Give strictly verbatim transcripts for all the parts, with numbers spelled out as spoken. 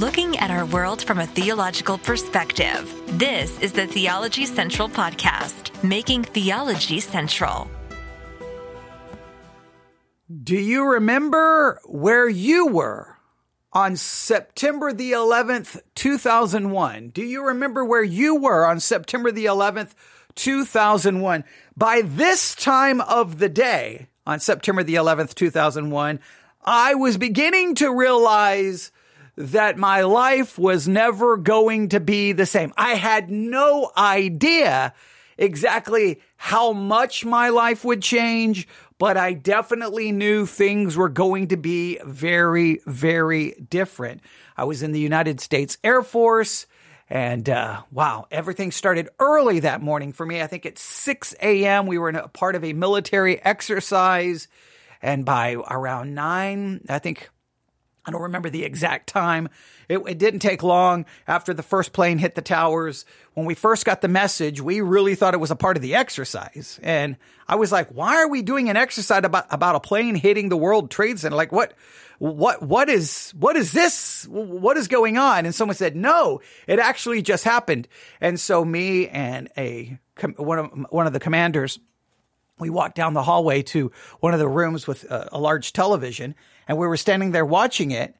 looking at our world from a theological perspective. This is the Theology Central Podcast, making theology central. Do you remember where you were on September the eleventh, two thousand one? Do you remember where you were on September the eleventh, two thousand one? By this time of the day, on September the eleventh, two thousand one, I was beginning to realize that my life was never going to be the same. I had no idea exactly how much my life would change, but I definitely knew things were going to be very, very different. I was in the United States Air Force, and uh, wow, everything started early that morning for me. I think at six a.m. we were in a part of a military exercise, and by around nine, I think, I don't remember the exact time. It, it didn't take long after the first plane hit the towers. When we first got the message, we really thought it was a part of the exercise. And I was like, why are we doing an exercise about, about a plane hitting the World Trade Center? Like, what, what, what is, what is this? What is going on? And someone said, no, it actually just happened. And so me and a, one of, one of the commanders, we walked down the hallway to one of the rooms with a, a large television, and we were standing there watching it.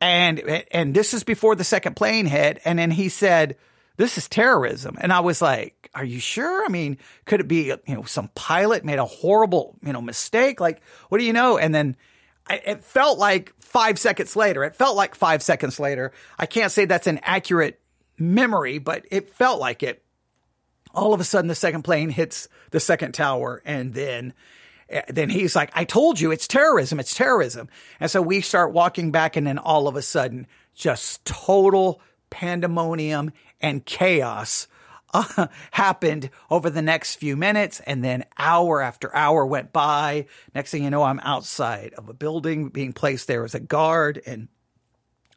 And and this is before the second plane hit. And then he said, "This is terrorism." And I was like, "Are you sure? I mean, could it be, you know, some pilot made a horrible, you know, mistake? Like, what do you know?" And then I, it felt like five seconds later. It felt like five seconds later. I can't say that's an accurate memory, but it felt like it. All of a sudden, the second plane hits the second tower, and then then he's like, I told you, it's terrorism, it's terrorism. And so we start walking back, and then all of a sudden, just total pandemonium and chaos uh, happened over the next few minutes, and then hour after hour went by. Next thing you know, I'm outside of a building being placed there as a guard, and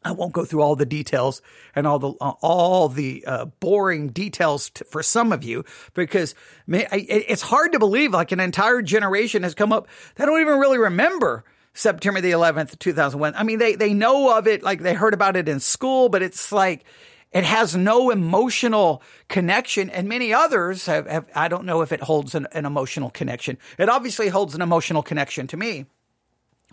I won't go through all the details and all the uh, all the uh, boring details t- for some of you, because man, I, it's hard to believe like an entire generation has come up that don't even really remember September the eleventh, two thousand one. I mean, they they know of it, like they heard about it in school, but it's like it has no emotional connection. And many others have, have I don't know if it holds an, an emotional connection. It obviously holds an emotional connection to me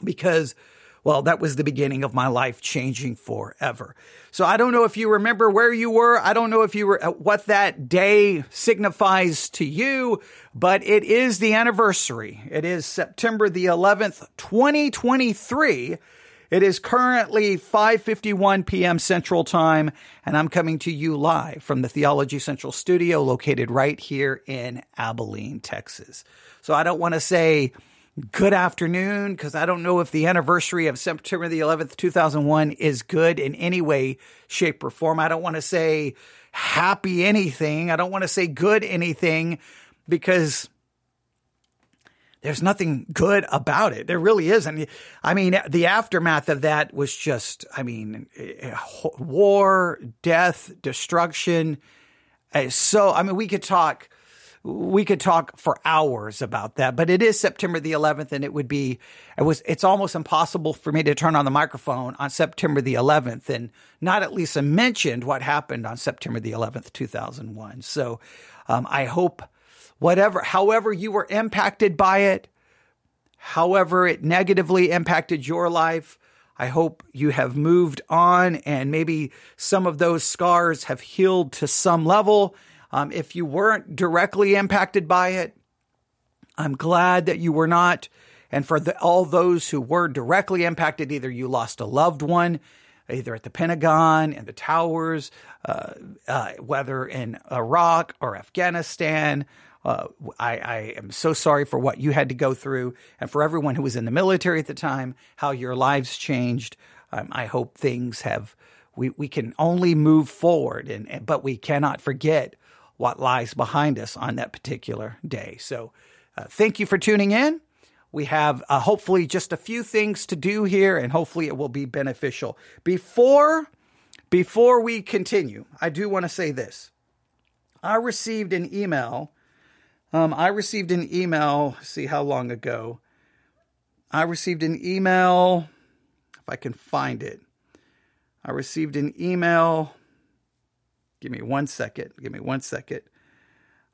because, well, that was the beginning of my life changing forever. So I don't know if you remember where you were. I don't know if you were what that day signifies to you, but it is the anniversary. It is September the eleventh, twenty twenty-three. It is currently five fifty-one p.m. Central Time, and I'm coming to you live from the Theology Central studio located right here in Abilene, Texas. So I don't want to say good afternoon, because I don't know if the anniversary of September the eleventh, two thousand one is good in any way, shape, or form. I don't want to say happy anything. I don't want to say good anything, because there's nothing good about it. There really isn't. I mean, the aftermath of that was just, I mean, war, death, destruction. So, I mean, we could talk... We could talk for hours about that, but it is September the eleventh, and it would be, it was, it's almost impossible for me to turn on the microphone on September the eleventh and not at least mention what happened on September the eleventh, two thousand one. So um, I hope whatever, however you were impacted by it, however it negatively impacted your life, I hope you have moved on, and maybe some of those scars have healed to some level. Um, if you weren't directly impacted by it, I'm glad that you were not. And for the, all those who were directly impacted, either you lost a loved one, either at the Pentagon and the towers, uh, uh, whether in Iraq or Afghanistan. Uh, I, I am so sorry for what you had to go through. And for everyone who was in the military at the time, how your lives changed. Um, I hope things have, we, we can only move forward, and, and but we cannot forget what lies behind us on that particular day. So uh, thank you for tuning in. We have uh, hopefully just a few things to do here, and hopefully it will be beneficial. Before, before we continue, I do want to say this. I received an email. Um, I received an email, see how long ago. I received an email, if I can find it. I received an email. Give me one second. Give me one second.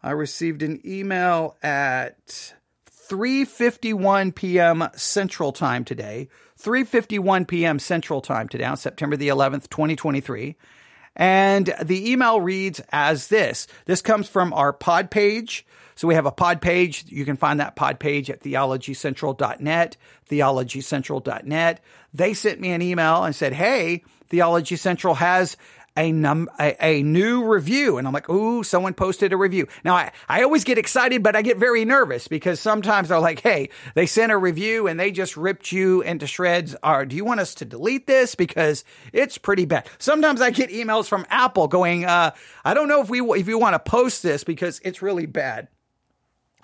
I received an email at three fifty-one p.m. Central Time today, three fifty-one p.m. Central Time today, on September the eleventh, twenty twenty-three. And the email reads as this. This comes from our pod page. So we have a pod page. You can find that pod page at theology central dot net, theology central dot net. They sent me an email and said, hey, Theology Central has a num a, a new review. And I'm like, ooh, someone posted a review. Now, I, I always get excited, but I get very nervous because sometimes they're like, hey, they sent a review and they just ripped you into shreds. Or, do you want us to delete this? Because it's pretty bad. Sometimes I get emails from Apple going, uh, I don't know if we if you want to post this because it's really bad.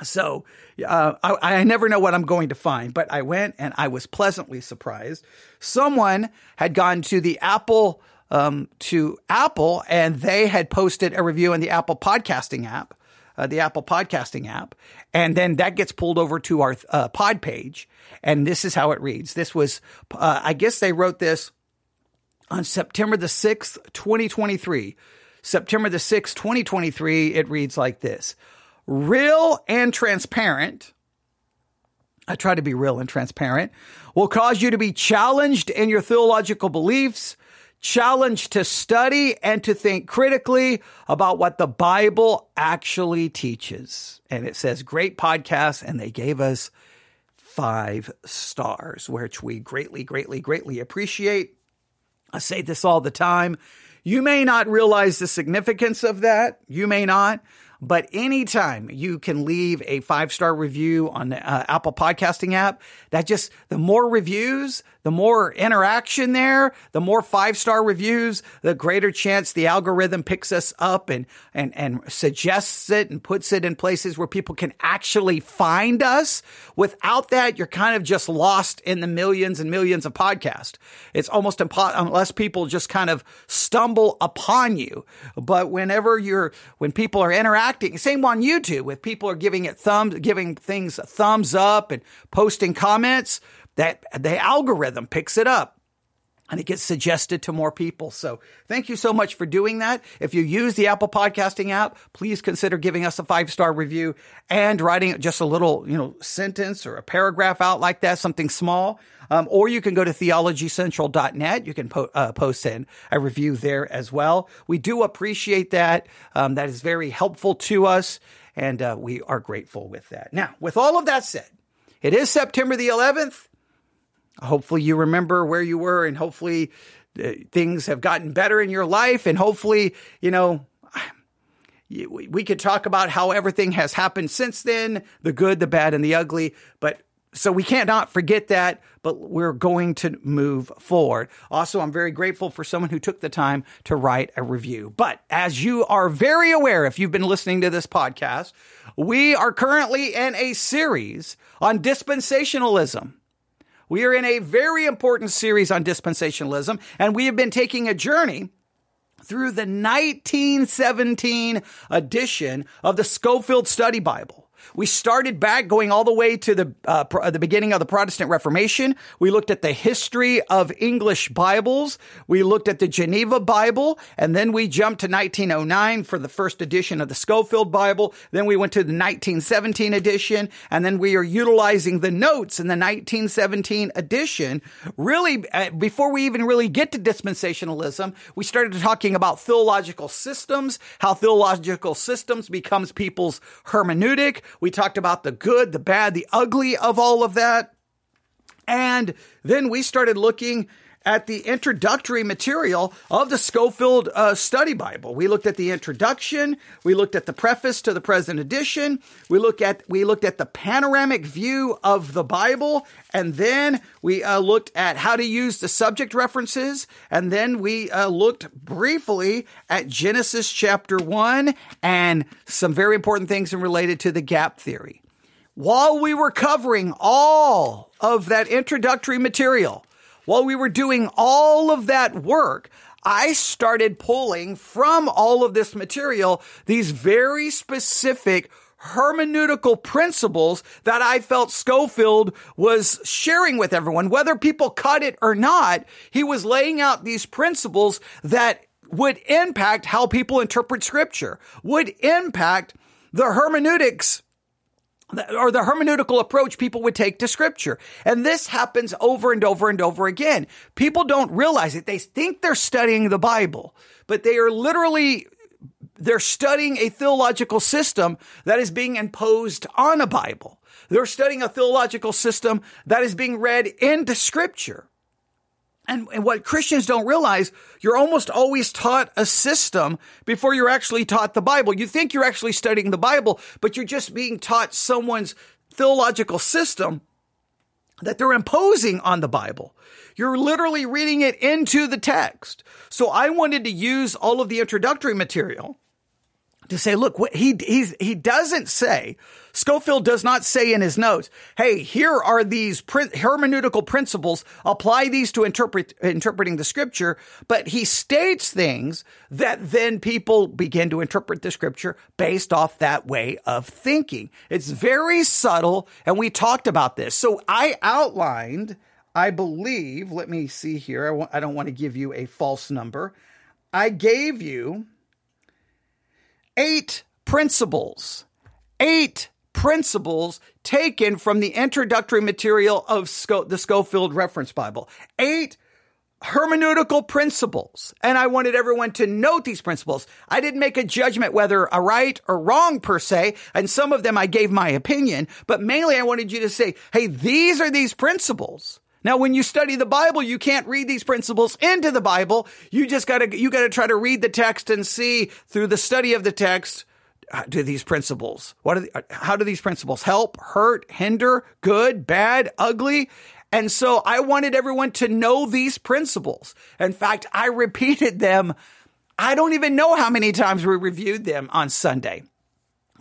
So uh, I, I never know what I'm going to find, but I went and I was pleasantly surprised. Someone had gone to the Apple Um, to Apple, and they had posted a review in the Apple Podcasting app, uh, the Apple Podcasting app, and then that gets pulled over to our uh, pod page, and this is how it reads. This was, uh, I guess they wrote this on September the sixth, twenty twenty-three. September the sixth, twenty twenty-three, it reads like this. Real and transparent, I try to be real and transparent, will cause you to be challenged in your theological beliefs, challenged to study and to think critically about what the Bible actually teaches. And it says, great podcast, and they gave us five stars, which we greatly, greatly, greatly appreciate. I say this all the time. You may not realize the significance of that. You may not. But anytime you can leave a five-star review on the uh, Apple Podcasting app, that just, the more reviews, the more interaction there, the more five-star reviews, the greater chance the algorithm picks us up and, and, and suggests it and puts it in places where people can actually find us. Without that, you're kind of just lost in the millions and millions of podcasts. It's almost impossible unless people just kind of stumble upon you. But whenever you're, when people are interacting, same on YouTube. If people are giving it thumbs, giving things a thumbs up and posting comments, that the algorithm picks it up and it gets suggested to more people. So thank you so much for doing that. If you use the Apple Podcasting app, please consider giving us a five-star review and writing just a little, you know, sentence or a paragraph out like that, something small. Um, or you can go to theology central dot net. You can po- uh, post in a review there as well. We do appreciate that. Um, that is very helpful to us, and uh, we are grateful with that. Now, with all of that said, it is September the eleventh. Hopefully you remember where you were, and hopefully uh, things have gotten better in your life. And hopefully, you know, we could talk about how everything has happened since then, the good, the bad, and the ugly. But so we can't not forget that, but we're going to move forward. Also, I'm very grateful for someone who took the time to write a review. But as you are very aware, if you've been listening to this podcast, we are currently in a series on dispensationalism. We are in a very important series on dispensationalism, and we have been taking a journey through the nineteen seventeen edition of the Scofield Study Bible. We started back going all the way to the uh, pro- the beginning of the Protestant Reformation. We looked at the history of English Bibles. We looked at the Geneva Bible, and then we jumped to nineteen oh nine for the first edition of the Scofield Bible. Then we went to the nineteen seventeen edition, and then we are utilizing the notes in the nineteen seventeen edition. Really, uh, before we even really get to dispensationalism, we started talking about theological systems, how theological systems becomes people's hermeneutic. We talked about the good, the bad, the ugly of all of that. And then we started looking at the introductory material of the Scofield uh, Study Bible. We looked at the introduction. We looked at the preface to the present edition. We looked at we looked at the panoramic view of the Bible, and then we uh, looked at how to use the subject references. And then we uh, looked briefly at Genesis chapter one and some very important things related to the gap theory. While we were covering all of that introductory material, while we were doing all of that work, I started pulling from all of this material these very specific hermeneutical principles that I felt Scofield was sharing with everyone. Whether people caught it or not, he was laying out these principles that would impact how people interpret Scripture, would impact the hermeneutics or the hermeneutical approach people would take to Scripture. And this happens over and over and over again. People don't realize it. They think they're studying the Bible, but they are literally, they're studying a theological system that is being imposed on a Bible. They're studying a theological system that is being read into Scripture. And, and what Christians don't realize, you're almost always taught a system before you're actually taught the Bible. You think you're actually studying the Bible, but you're just being taught someone's theological system that they're imposing on the Bible. You're literally reading it into the text. So I wanted to use all of the introductory material to say, look, what he he's, he doesn't say, Scofield does not say in his notes, hey, here are these print, hermeneutical principles, apply these to interpret interpreting the Scripture, but he states things that then people begin to interpret the Scripture based off that way of thinking. It's very subtle, and we talked about this. So I outlined, I believe, let me see here, I, w- I don't want to give you a false number. I gave you Eight principles, eight principles taken from the introductory material of Sco- the Scofield Reference Bible, eight hermeneutical principles. And I wanted everyone to note these principles. I didn't make a judgment whether a right or wrong per se, and some of them I gave my opinion, but mainly I wanted you to say, hey, these are these principles. Now, when you study the Bible, you can't read these principles into the Bible. You just gotta, you gotta try to read the text and see through the study of the text, uh, do these principles, what are the, how do these principles help, hurt, hinder, good, bad, ugly? And so I wanted everyone to know these principles. In fact, I repeated them. I don't even know how many times we reviewed them on Sunday.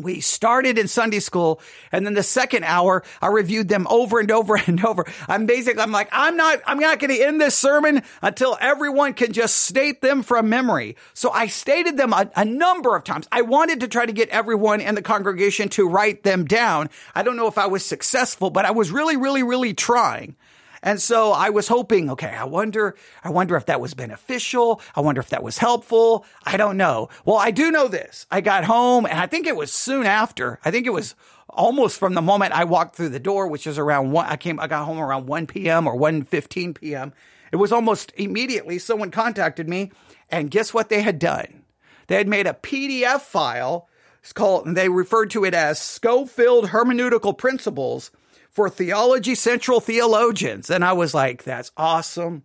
We started in Sunday school, and then the second hour, I reviewed them over and over and over. I'm basically, I'm like, I'm not, I'm not going to end this sermon until everyone can just state them from memory. So I stated them a, a number of times. I wanted to try to get everyone in the congregation to write them down. I don't know if I was successful, but I was really, really, really trying. And so I was hoping, okay, I wonder, I wonder if that was beneficial. I wonder if that was helpful. I don't know. Well, I do know this. I got home, and I think it was soon after. I think it was almost from the moment I walked through the door, which is around one, I came, I got home around one p.m. or one fifteen p.m. It was almost immediately someone contacted me, and guess what they had done? They had made a P D F file. It's called, and they referred to it as Scofield Hermeneutical Principles for Theology Central Theologians. And I was like, that's awesome.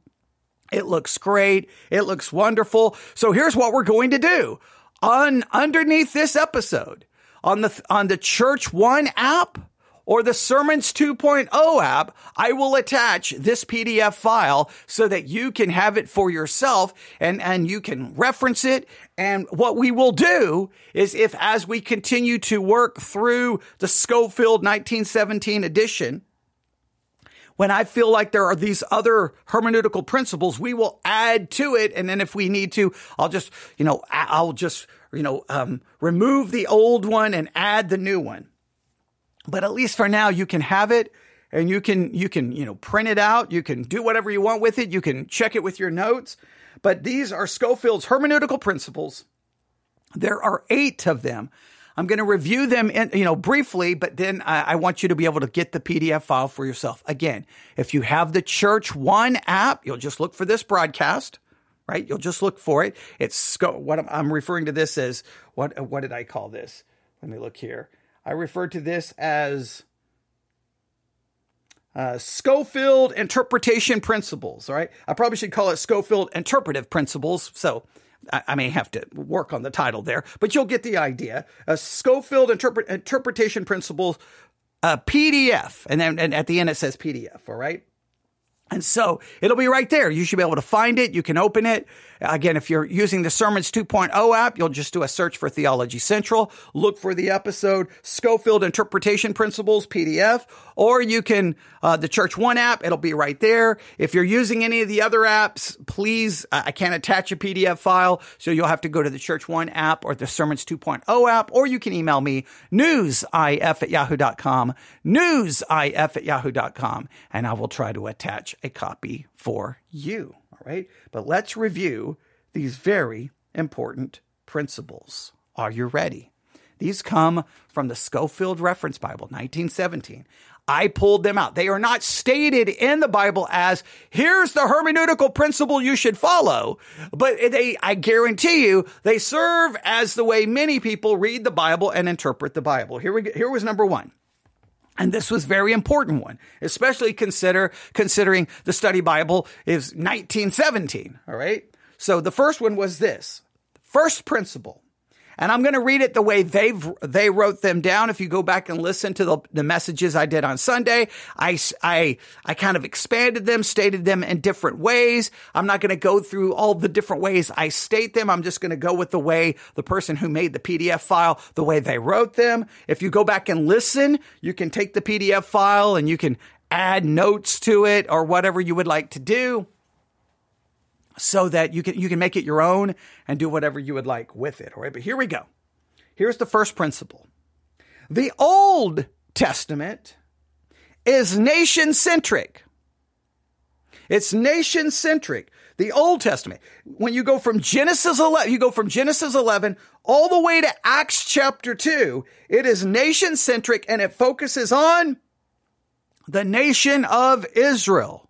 It looks great. It looks wonderful. So here's what we're going to do. On underneath this episode, on the on the Church One app or the Sermons two point oh app, I will attach this P D F file so that you can have it for yourself and, and you can reference it. And what we will do is, if as we continue to work through the Scofield nineteen seventeen edition, when I feel like there are these other hermeneutical principles, we will add to it. And then if we need to, I'll just, you know, I'll just, you know, um, remove the old one and add the new one. But at least for now, you can have it, and you can, you can, you know, print it out. You can do whatever you want with it. You can check it with your notes. But these are Scofield's hermeneutical principles. There are eight of them. I'm going to review them, in, you know, briefly, but then I, I want you to be able to get the P D F file for yourself. Again, if you have the Church One app, you'll just look for this broadcast, right? You'll just look for it. It's what I'm, I'm referring to this as. What, what did I call this? Let me look here. I refer to this as uh, Scofield Interpretation Principles, all right? I probably should call it Scofield Interpretive Principles, so I, I may have to work on the title there, but you'll get the idea. Uh, Scofield Interpre- Interpretation Principles uh, P D F, and then and at the end it says P D F, all right? And so it'll be right there. You should be able to find it. You can open it. Again, if you're using the Sermons two point oh app, you'll just do a search for Theology Central. Look for the episode, Scofield Interpretation Principles, P D F, or you can, uh, the Church One app, it'll be right there. If you're using any of the other apps, please, I can't attach a P D F file, so you'll have to go to the Church One app or the Sermons two point oh app, or you can email me, newsif at yahoo dot com, newsif at yahoo dot com, and I will try to attach a copy for you, all right? But let's review these very important principles. Are you ready? These come from the Scofield Reference Bible, nineteen seventeen. I pulled them out. They are not stated in the Bible as, here's the hermeneutical principle you should follow. But they, I guarantee you, they serve as the way many people read the Bible and interpret the Bible. Here we go. Here was number one. And this was a very important one, especially consider considering the study Bible is nineteen seventeen. All right. So the first one was this. First principle. And I'm going to read it the way they they wrote them down. If you go back and listen to the, the messages I did on Sunday, I, I, I kind of expanded them, stated them in different ways. I'm not going to go through all the different ways I state them. I'm just going to go with the way the person who made the P D F file, the way they wrote them. If you go back and listen, you can take the P D F file and you can add notes to it or whatever you would like to do, so that you can you can make it your own and do whatever you would like with it, all right? But here we go. Here's the first principle. The Old Testament is nation-centric. It's nation-centric. The Old Testament. When you go from Genesis eleven, you go from Genesis eleven all the way to Acts chapter two, it is nation-centric and it focuses on the nation of Israel.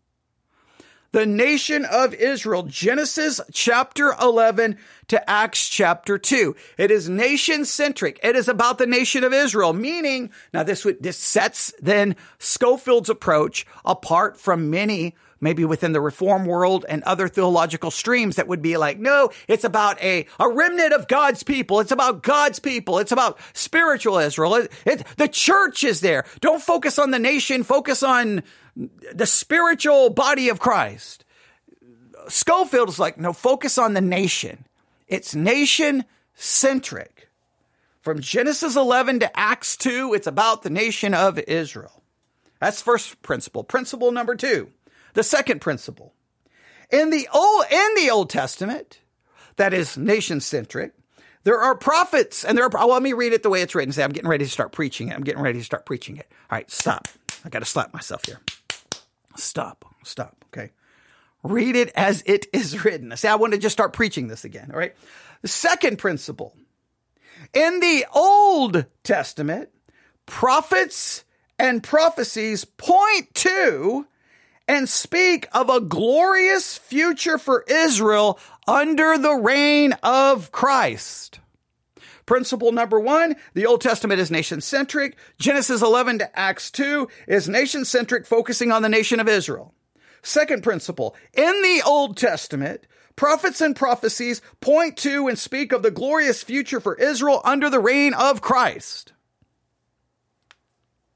The nation of Israel, Genesis chapter eleven to Acts chapter two. It is nation-centric. It is about the nation of Israel, meaning, now this would, this sets then Scofield's approach apart from many, maybe within the Reform world and other theological streams that would be like, no, it's about a, a remnant of God's people. It's about God's people. It's about spiritual Israel. It, it, the church is there. Don't focus on the nation. Focus on the spiritual body of Christ. Scofield is like, no, focus on the nation. It's nation-centric. From Genesis eleven to Acts two, it's about the nation of Israel. That's first principle. Principle number two. The second principle. In the Old, in the Old Testament, that is nation-centric, there are prophets, and there are, well, let me read it the way it's written. Say, I'm getting ready to start preaching it. I'm getting ready to start preaching it. All right, stop. I got to slap myself here. Stop. Stop. Okay. Read it as it is written. See, I want to just start preaching this again. All right. The second principle. In the Old Testament, prophets and prophecies point to and speak of a glorious future for Israel under the reign of Christ. Principle number one, the Old Testament is nation-centric. Genesis eleven to Acts two is nation-centric, focusing on the nation of Israel. Second principle, in the Old Testament, prophets and prophecies point to and speak of the glorious future for Israel under the reign of Christ.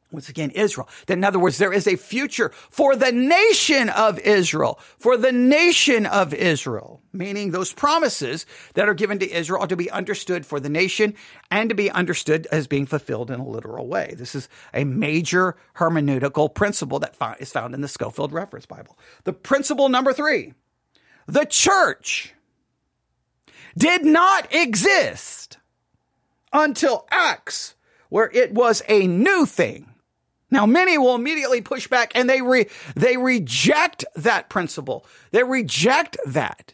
Once again, Israel. In other words, there is a future for the nation of Israel, for the nation of Israel, meaning those promises that are given to Israel are to be understood for the nation and to be understood as being fulfilled in a literal way. This is a major hermeneutical principle that is found in the Scofield Reference Bible. The principle number three, the church did not exist until Acts, where it was a new thing. Now, many will immediately push back and they re, they reject that principle. They reject that.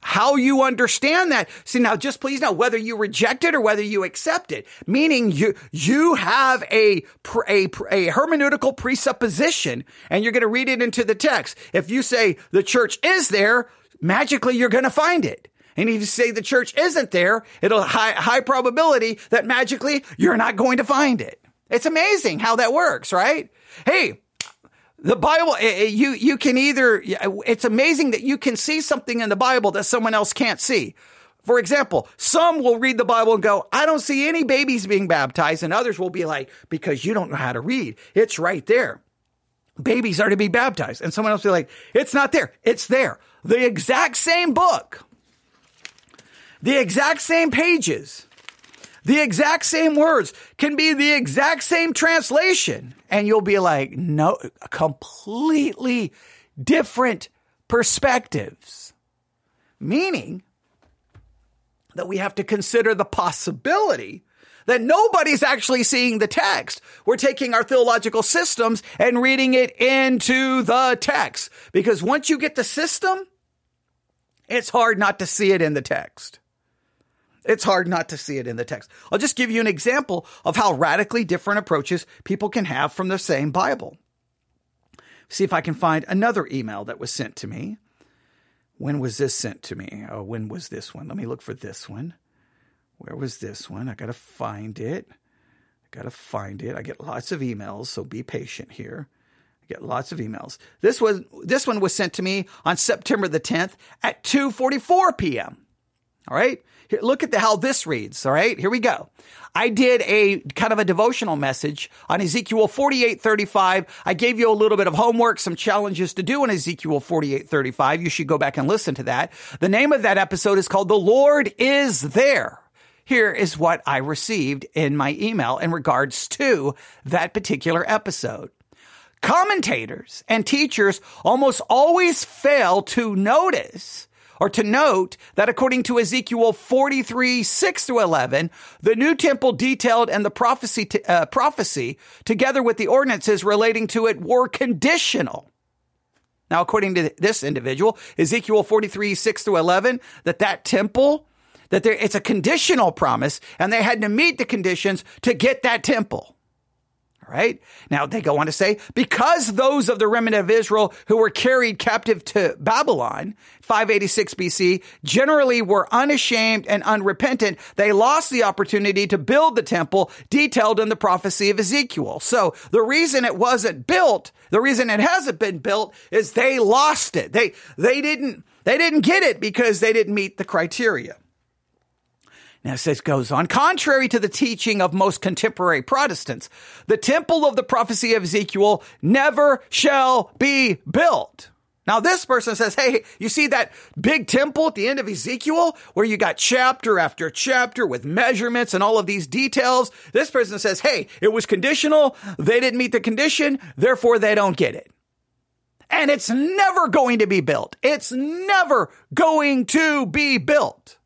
How you understand that. See, now just please know whether you reject it or whether you accept it, meaning you, you have a, a, a hermeneutical presupposition and you're going to read it into the text. If you say the church is there, magically you're going to find it. And if you say the church isn't there, it'll high, high probability that magically you're not going to find it. It's amazing how that works, right? Hey, the Bible, you, you can either, it's amazing that you can see something in the Bible that someone else can't see. For example, some will read the Bible and go, I don't see any babies being baptized. And others will be like, because you don't know how to read. It's right there. Babies are to be baptized. And someone else will be like, it's not there. It's there. The exact same book. The exact same pages, the exact same words can be the exact same translation. And you'll be like, no, completely different perspectives. meaning that we have to consider the possibility that nobody's actually seeing the text. We're taking our theological systems and reading it into the text, because once you get the system, it's hard not to see it in the text. It's hard not to see it in the text. I'll just give you an example of how radically different approaches people can have from the same Bible. See if I can find another email that was sent to me. When was this sent to me? Oh, when was this one? Let me look for this one. Where was this one? I got to find it. I got to find it. I get lots of emails, so be patient here. I get lots of emails. This was this one was sent to me on September the tenth at two forty-four p.m. All right? Here, look at the, how this reads, all right? Here we go. I did a kind of a devotional message on Ezekiel forty-eight thirty-five. I gave you a little bit of homework, some challenges to do in Ezekiel forty-eight thirty-five. You should go back and listen to that. The name of that episode is called The Lord Is There. Here is what I received in my email in regards to that particular episode. Commentators and teachers almost always fail to notice or to note that according to Ezekiel forty-three, six through eleven, the new temple detailed and the prophecy, t- uh, prophecy together with the ordinances relating to it were conditional. Now, according to this individual, Ezekiel forty-three, six through eleven, that that temple That there, it's a conditional promise, and they had to meet the conditions to get that temple. All right. Now they go on to say, because those of the remnant of Israel who were carried captive to Babylon, five eighty-six B C, generally were unashamed and unrepentant, they lost the opportunity to build the temple detailed in the prophecy of Ezekiel. So the reason it wasn't built, the reason it hasn't been built, is they lost it. They they didn't they didn't get it because they didn't meet the criteria. Now, it says, goes on, contrary to the teaching of most contemporary Protestants, the temple of the prophecy of Ezekiel never shall be built. Now, this person says, hey, you see that big temple at the end of Ezekiel where you got chapter after chapter with measurements and all of these details? This person says, hey, it was conditional. They didn't meet the condition. Therefore, they don't get it. And it's never going to be built. It's never going to be built.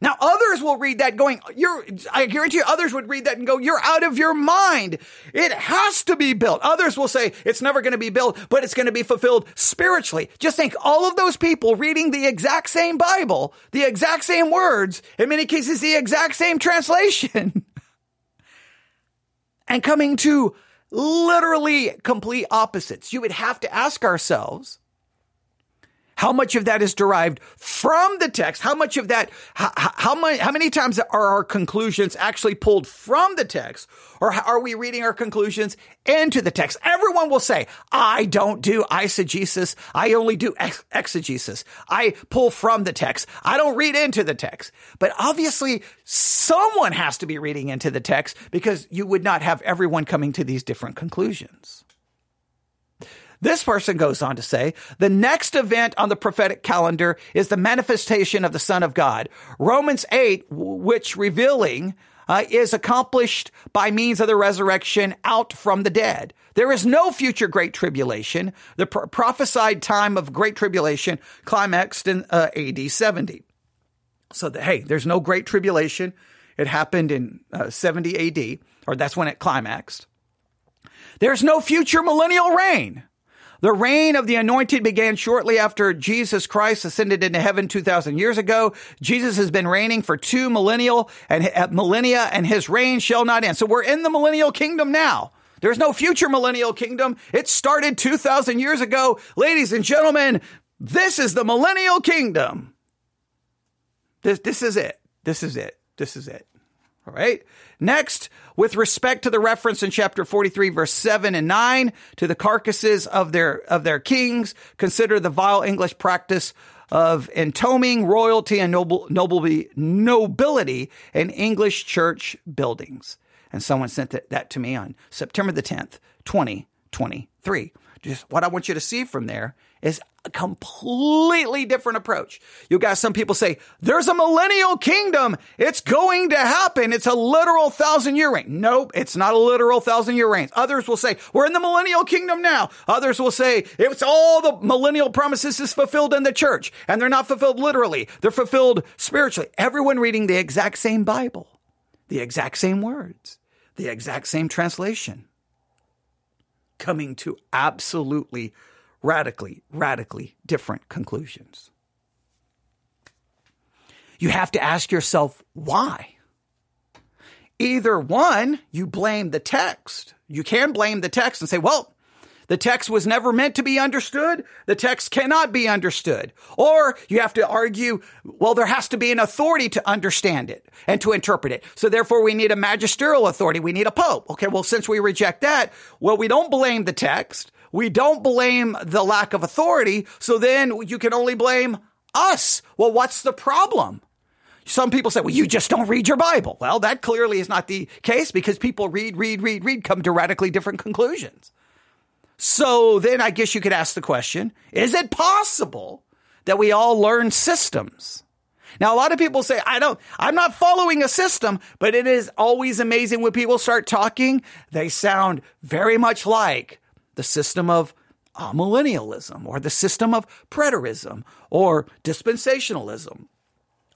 Now, others will read that going, you're, I guarantee you others would read that and go, you're out of your mind. It has to be built. Others will say it's never going to be built, but it's going to be fulfilled spiritually. Just think all of those people reading the exact same Bible, the exact same words, in many cases, the exact same translation, and coming to literally complete opposites. You would have to ask ourselves, how much of that is derived from the text? How much of that, how, how, many, how many times are our conclusions actually pulled from the text? Or are we reading our conclusions into the text? Everyone will say, I don't do eisegesis. I only do ex- exegesis. I pull from the text. I don't read into the text. But obviously, someone has to be reading into the text, because you would not have everyone coming to these different conclusions. This person goes on to say, the next event on the prophetic calendar is the manifestation of the Son of God. Romans eight, which revealing uh, is accomplished by means of the resurrection out from the dead. There is no future great tribulation. The pro- prophesied time of great tribulation climaxed in uh, A D seventy. So, the, hey, there's no great tribulation. It happened in uh, seventy A D, or that's when it climaxed. There's no future millennial reign. The reign of the anointed began shortly after Jesus Christ ascended into heaven two thousand years ago. Jesus has been reigning for two millennial and uh, millennia, and his reign shall not end. So we're in the millennial kingdom now. There's no future millennial kingdom. It started two thousand years ago. Ladies and gentlemen, this is the millennial kingdom. This, this is it. This is it. This is it. All right. Next, with respect to the reference in chapter forty-three, verse seven and nine, to the carcasses of their of their kings, consider the vile English practice of entombing royalty and noble, noble nobility in English church buildings. And someone sent that, that to me on September the tenth, twenty twenty-three. just what I want you to see from there is a completely different approach. You've got some people say, there's a millennial kingdom. It's going to happen. It's a literal thousand year reign. Nope, it's not a literal thousand year reign. Others will say, we're in the millennial kingdom now. Others will say, it's all the millennial promises is fulfilled in the church. And they're not fulfilled literally. They're fulfilled spiritually. Everyone reading the exact same Bible, the exact same words, the exact same translation, coming to absolutely, radically, radically different conclusions. You have to ask yourself why. Either one, you blame the text. You can blame the text and say, well, the text was never meant to be understood. The text cannot be understood. Or you have to argue, well, there has to be an authority to understand it and to interpret it. So therefore, we need a magisterial authority. We need a pope. Okay, well, since we reject that, well, we don't blame the text. We don't blame the lack of authority. So then you can only blame us. Well, what's the problem? Some people say, well, you just don't read your Bible. Well, that clearly is not the case because people read, read, read, read, come to radically different conclusions. So then I guess you could ask the question, is it possible that we all learn systems? Now, a lot of people say, I don't, I'm not following a system, but it is always amazing when people start talking, they sound very much like the system of uh, millennialism or the system of preterism or dispensationalism,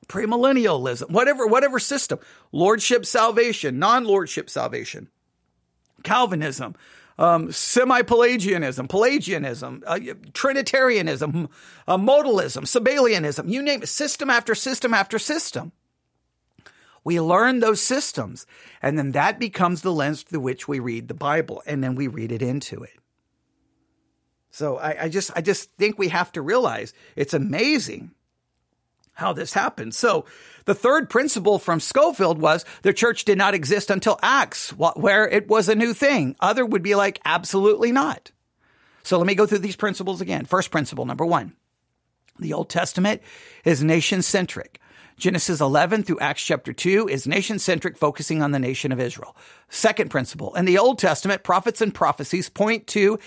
premillennialism, whatever, whatever system, lordship salvation, non-lordship salvation, Calvinism, Um, semi-Pelagianism, Pelagianism, uh, Trinitarianism, uh, modalism, Sabellianism, you name it, system after system after system. We learn those systems, and then that becomes the lens through which we read the Bible, and then we read it into it. So I, I just I just think we have to realize it's amazing how this happened. So the third principle from Scofield was the church did not exist until Acts, where it was a new thing. Other would be like, absolutely not. So let me go through these principles again. First principle, number one, the Old Testament is nation-centric. Genesis eleven through Acts chapter two is nation-centric, focusing on the nation of Israel. Second principle, in the Old Testament, prophets and prophecies point to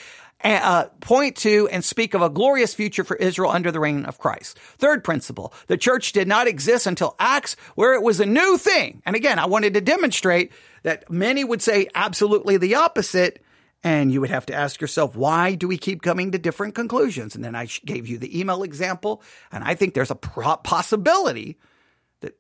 Uh, point to and speak of a glorious future for Israel under the reign of Christ. Third principle, the church did not exist until Acts, where it was a new thing. And again, I wanted to demonstrate that many would say absolutely the opposite. And you would have to ask yourself, why do we keep coming to different conclusions? And then I gave you the email example. And I think there's a possibility that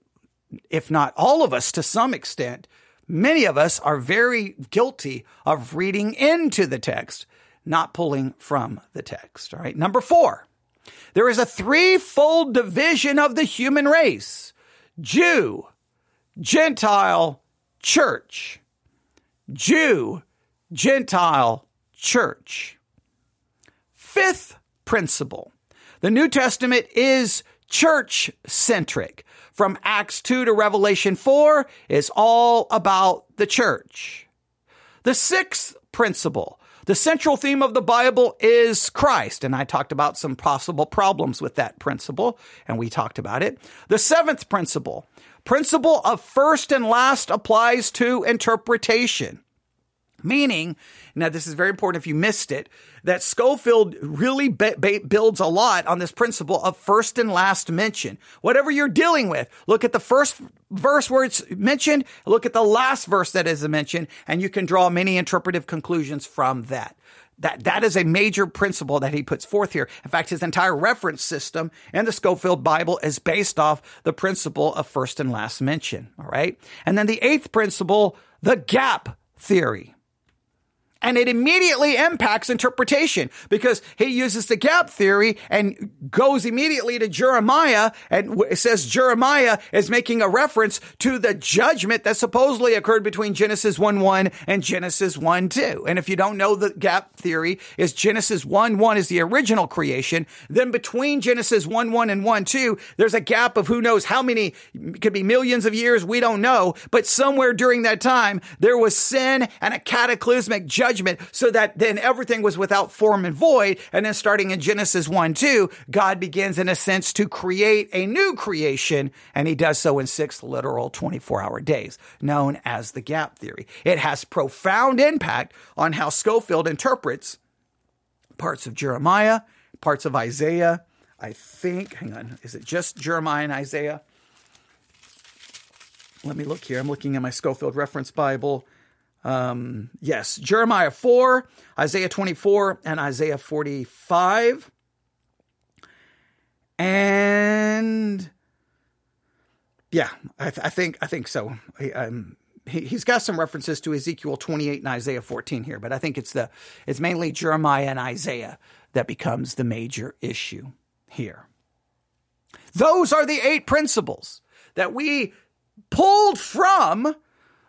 if not all of us to some extent, many of us are very guilty of reading into the text, not pulling from the text. All right. Number four, there is a threefold division of the human race: Jew, Gentile, church. Jew, Gentile, church. Fifth principle, the New Testament is church-centric. From Acts two to Revelation four is all about the church. The sixth principle, the central theme of the Bible is Christ, and I talked about some possible problems with that principle, and we talked about it. The seventh principle, principle of first and last applies to interpretation, meaning, now this is very important if you missed it, that Scofield really ba- ba- builds a lot on this principle of first and last mention. Whatever you're dealing with, look at the first verse where it's mentioned, look at the last verse that is mentioned, and you can draw many interpretive conclusions from that. That, that is a major principle that he puts forth here. In fact, his entire reference system in the Scofield Bible is based off the principle of first and last mention. All right. And then the eighth principle, the gap theory. And it immediately impacts interpretation because he uses the gap theory and goes immediately to Jeremiah and says Jeremiah is making a reference to the judgment that supposedly occurred between Genesis one one and Genesis one two. And if you don't know, the gap theory is Genesis one one is the original creation. Then between Genesis one one and one two, there's a gap of who knows how many, could be millions of years, we don't know. But somewhere during that time, there was sin and a cataclysmic judgment. So that then everything was without form and void. And then starting in Genesis one two, God begins in a sense to create a new creation. And he does so in six literal twenty-four hour days, known as the gap theory. It has profound impact on how Scofield interprets parts of Jeremiah, parts of Isaiah. I think, hang on, is it just Jeremiah and Isaiah? Let me look here. I'm looking at my Scofield Reference Bible. Um, yes, Jeremiah four, Isaiah twenty-four, and Isaiah forty-five. And yeah, I, th- I think I think so. He, um, he, he's got some references to Ezekiel twenty-eight and Isaiah fourteen here, but I think it's the it's mainly Jeremiah and Isaiah that becomes the major issue here. Those are the eight principles that we pulled from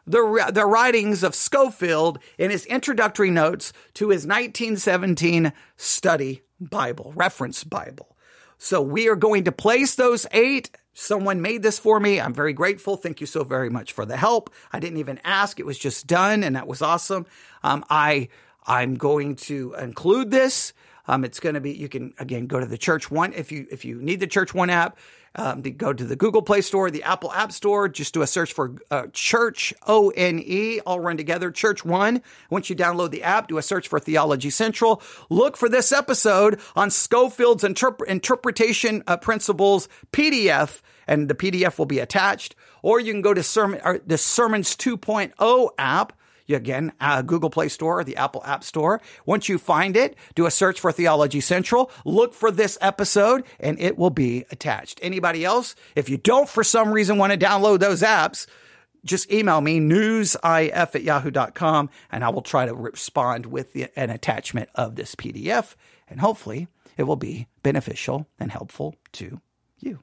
the the writings of Scofield in his introductory notes to his nineteen seventeen study Bible, reference Bible. So we are going to place those eight. Someone made this for me. I'm very grateful. Thank you so very much for the help. I didn't even ask. It was just done, and that was awesome. Um, I, I'm going to include this. Um, it's going to be, you can, again, go to the Church One. If you if you need the Church One app, um, go to the Google Play Store, the Apple App Store. Just do a search for uh, Church O N E, all run together, Church One. Once you download the app, do a search for Theology Central. Look for this episode on Scofield's interp- Interpretation uh, Principles P D F, and the P D F will be attached. Or you can go to sermon, or the Sermons two point oh app. Again, uh, Google Play Store or the Apple App Store. Once you find it, do a search for Theology Central. Look for this episode, and it will be attached. Anybody else? If you don't, for some reason, want to download those apps, just email me, newsif at yahoo dot com, and I will try to respond with the, an attachment of this P D F, and hopefully it will be beneficial and helpful to you.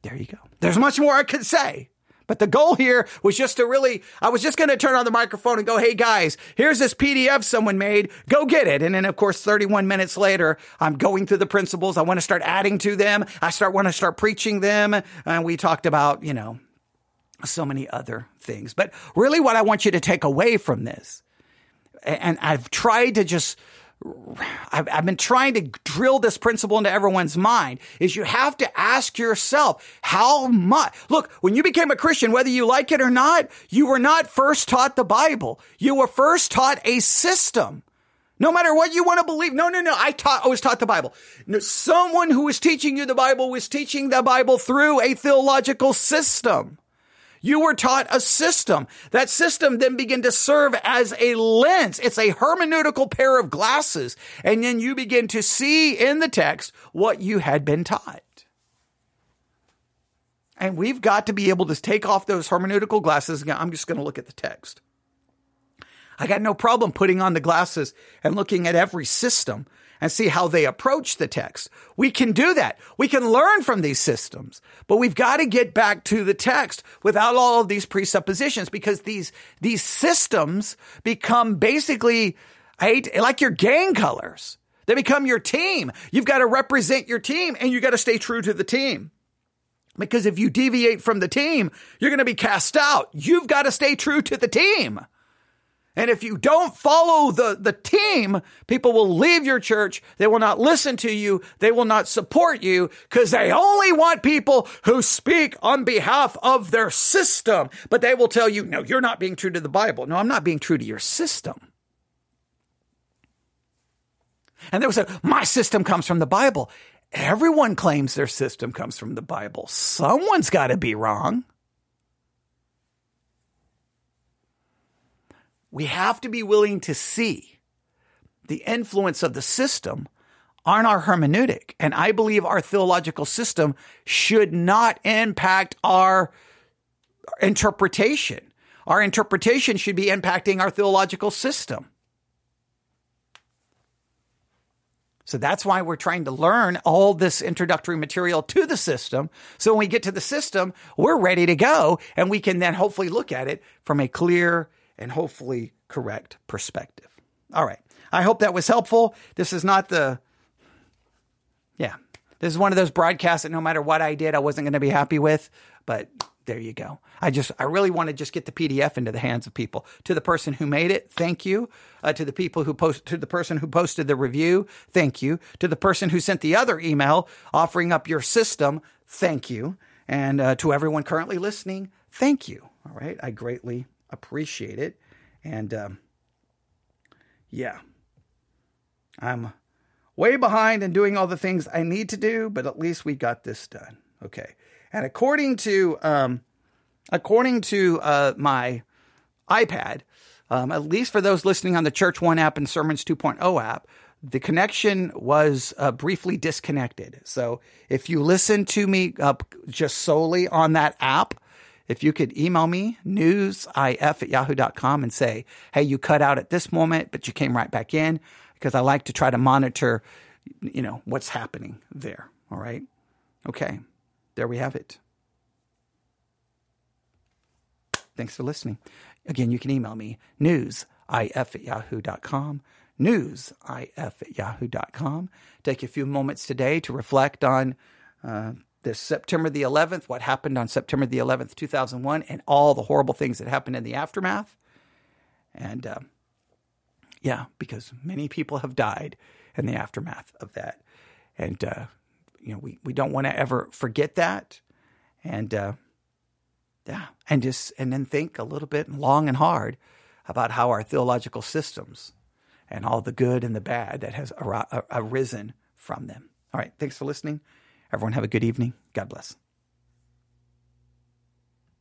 There you go. There's much more I could say. But the goal here was just to really, I was just going to turn on the microphone and go, hey guys, here's this P D F someone made, go get it. And then of course, thirty-one minutes later, I'm going through the principles. I want to start adding to them. I start want to start preaching them. And we talked about, you know, so many other things. But really what I want you to take away from this, and I've tried to just, I've, I've been trying to drill this principle into everyone's mind, is you have to ask yourself how much. Look, when you became a Christian, whether you like it or not, you were not first taught the Bible. You were first taught a system. No matter what you want to believe. No, no, no. I taught, I was taught the Bible. No, someone who was teaching you the Bible was teaching the Bible through a theological system. You were taught a system. That system then began to serve as a lens. It's a hermeneutical pair of glasses. And then you begin to see in the text what you had been taught. And we've got to be able to take off those hermeneutical glasses. Again, I'm just going to look at the text. I got no problem putting on the glasses and looking at every system and see how they approach the text. We can do that. We can learn from these systems, but we've got to get back to the text without all of these presuppositions, because these, these systems become basically, I hate, like your gang colors. They become your team. You've got to represent your team, and you got to stay true to the team. Because if you deviate from the team, you're going to be cast out. You've got to stay true to the team. And if you don't follow the, the team, people will leave your church. They will not listen to you. They will not support you, because they only want people who speak on behalf of their system. But they will tell you, no, you're not being true to the Bible. No, I'm not being true to your system. And they will say, my system comes from the Bible. Everyone claims their system comes from the Bible. Someone's got to be wrong. We have to be willing to see the influence of the system on our hermeneutic. And I believe our theological system should not impact our interpretation. Our interpretation should be impacting our theological system. So that's why we're trying to learn all this introductory material to the system. So when we get to the system, we're ready to go, and we can then hopefully look at it from a clear and hopefully correct perspective. All right. I hope that was helpful. This is not the, yeah, this is one of those broadcasts that no matter what I did, I wasn't going to be happy with, but there you go. I just, I really want to just get the P D F into the hands of people. To the person who made it, thank you. Uh, to the people who post, to the person who posted the review, thank you. To the person who sent the other email offering up your system, thank you. And uh, to everyone currently listening, thank you. All right. I greatly appreciate it. And um, yeah, I'm way behind in doing all the things I need to do, but at least we got this done. Okay. And according to um, according to uh, my iPad, um, at least for those listening on the Church One app and Sermons two point oh app, the connection was uh, briefly disconnected. So if you listen to me uh, just solely on that app, if you could email me, newsif at yahoo dot com, and say, hey, you cut out at this moment, but you came right back in, because I like to try to monitor, you know, what's happening there. All right. Okay. There we have it. Thanks for listening. Again, you can email me, newsif at yahoo dot com, newsif at yahoo dot com. Take a few moments today to reflect on uh, this September the eleventh, what happened on September the eleventh, two thousand one, and all the horrible things that happened in the aftermath. And uh, yeah, because many people have died in the aftermath of that. And, uh, you know, we, we don't want to ever forget that. And, uh, yeah, and just, and then think a little bit long and hard about how our theological systems and all the good and the bad that has ar- ar- arisen from them. All right. Thanks for listening. Everyone have a good evening. God bless.